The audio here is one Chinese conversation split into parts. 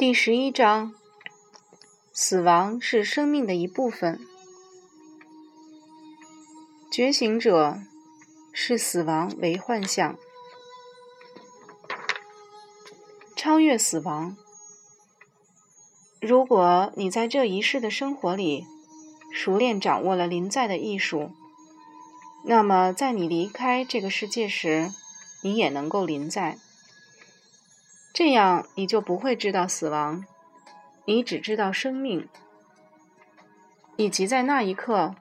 第11章，死亡是生命的一部分。觉醒者视死亡为幻象，超越死亡。如果你在这一世的生活里熟练掌握了临在的艺术，那么在你离开这个世界时，你也能够临在。这样你就不会知道死亡，你只知道生命，以及在那一刻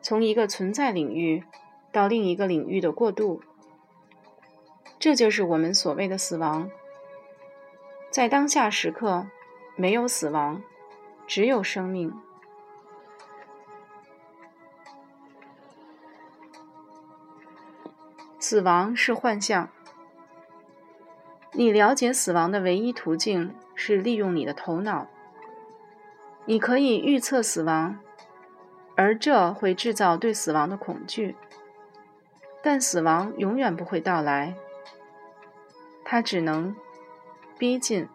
从一个存在领域到另一个领域的过渡。这就是我们所谓的死亡。在当下时刻，没有死亡，只有生命。死亡是幻象。你了解死亡的唯一途径是利用你的头脑。你可以预测死亡，而这会制造对死亡的恐惧。但死亡永远不会到来，它只能逼近。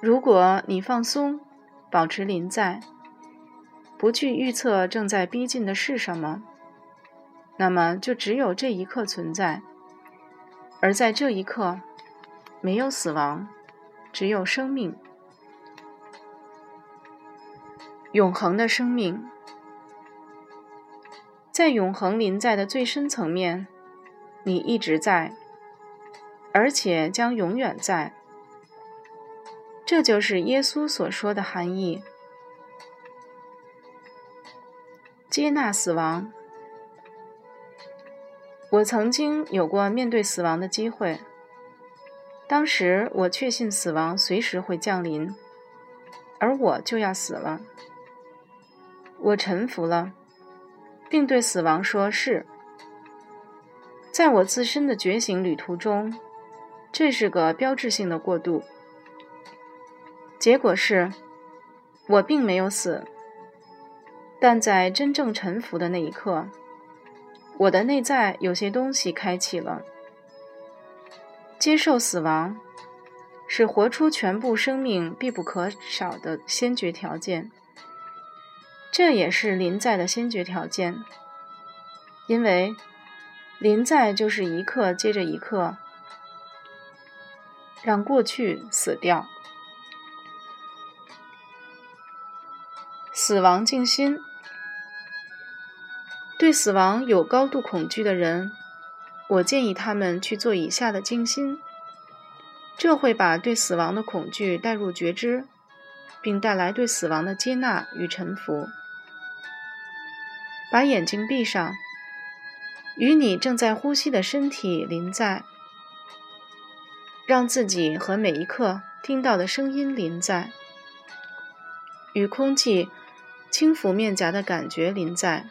如果你放松，保持临在，不去预测正在逼近的是什么，那么就只有这一刻存在。而在这一刻，没有死亡，只有生命，永恒的生命。在永恒临在的最深层面，你一直在，而且将永远在。这就是耶稣所说的含义。接纳死亡。我曾经有过面对死亡的机会，当时我确信死亡随时会降临，而我就要死了。我臣服了，并对死亡说是。在我自身的觉醒旅途中，这是个标志性的过渡。结果是，我并没有死，但在真正臣服的那一刻，我的内在有些东西开启了。接受死亡是活出全部生命必不可少的先决条件，这也是临在的先决条件，因为临在就是一刻接着一刻让过去死掉。死亡静心。对死亡有高度恐惧的人，我建议他们去做以下的静心，这会把对死亡的恐惧带入觉知，并带来对死亡的接纳与臣服。把眼睛闭上，与你正在呼吸的身体临在，让自己和每一刻听到的声音临在，与空气轻抚面颊的感觉临在，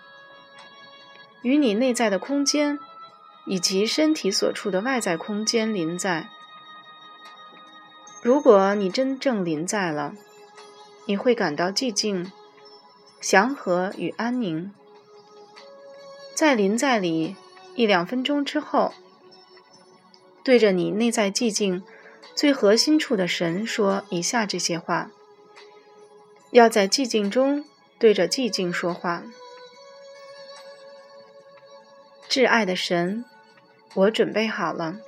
与你内在的空间以及身体所处的外在空间临在。如果你真正临在了，你会感到寂静、祥和与安宁。在临在里1-2分钟之后，对着你内在寂静最核心处的神说以下这些话。要在寂静中对着寂静说话。挚爱的神，我准备好了。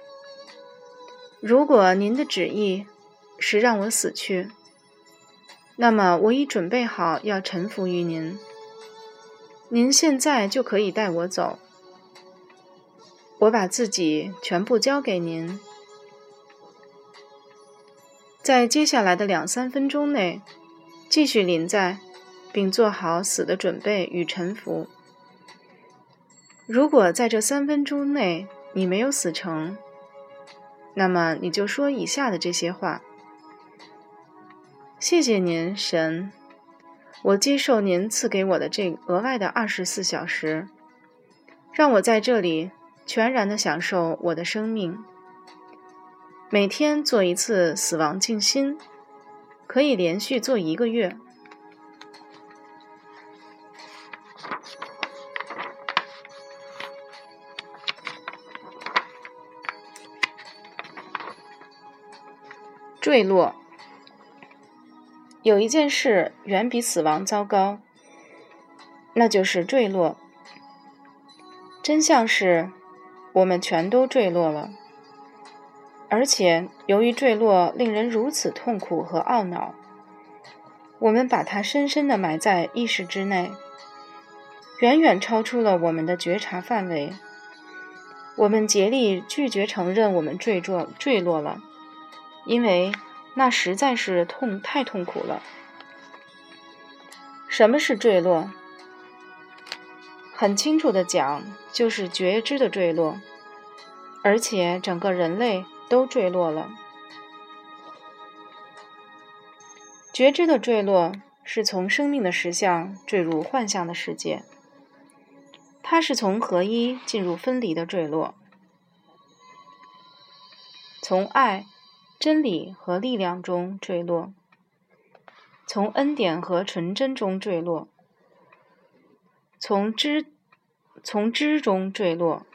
如果您的旨意是让我死去，那么我已准备好要臣服于您。您现在就可以带我走。我把自己全部交给您。在接下来的2-3分钟内，继续临在，并做好死的准备与臣服。如果在这3分钟内你没有死成，那么你就说以下的这些话。谢谢您，神，我接受您赐给我的这额外的24小时，让我在这里全然地享受我的生命。每天做一次死亡静心，可以连续做1个月。坠落。有一件事远比死亡糟糕，那就是坠落。真相是，我们全都坠落了，而且由于坠落令人如此痛苦和懊恼，我们把它深深地埋在意识之内，远远超出了我们的觉察范围。我们竭力拒绝承认我们坠落了，因为那实在是太痛苦了。什么是坠落？很清楚地讲，就是觉知的坠落，而且整个人类都坠落了。觉知的坠落是从生命的实相坠入幻象的世界，它是从合一进入分离的坠落，从爱、真理和力量中坠落，从恩典和纯真中坠落，从知中坠落，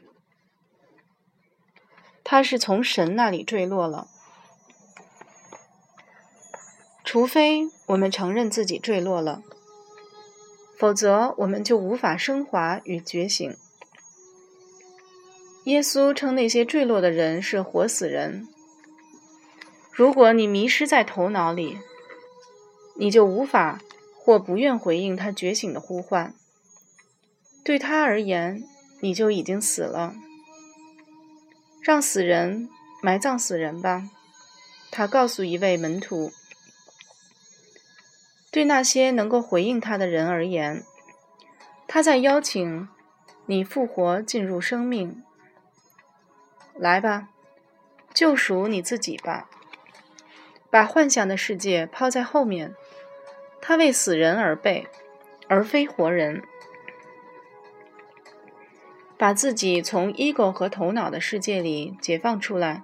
它是从神那里坠落了。除非我们承认自己坠落了，否则我们就无法升华与觉醒。耶稣称那些坠落的人是活死人。如果你迷失在头脑里，你就无法或不愿回应他觉醒的呼唤。对他而言，你就已经死了。让死人埋葬死人吧，他告诉一位门徒。对那些能够回应他的人而言，他在邀请你复活进入生命。来吧，救赎你自己吧，把幻想的世界抛在后面，他为死人而备，而非活人。把自己从 ego 和头脑的世界里解放出来，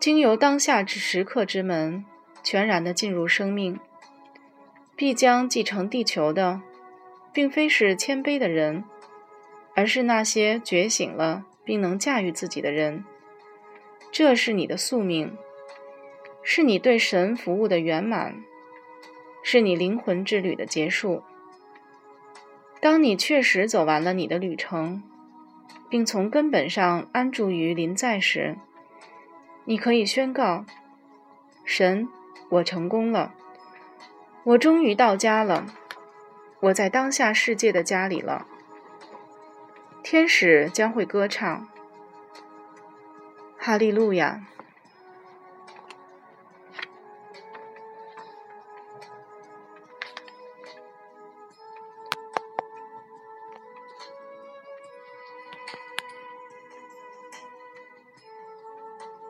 经由当下之时刻之门，全然地进入生命。必将继承地球的，并非是谦卑的人，而是那些觉醒了并能驾驭自己的人。这是你的宿命，是你对神服务的圆满，是你灵魂之旅的结束。当你确实走完了你的旅程，并从根本上安住于临在时，你可以宣告：神，我成功了。我终于到家了，我在当下世界的家里了。天使将会歌唱，哈利路亚。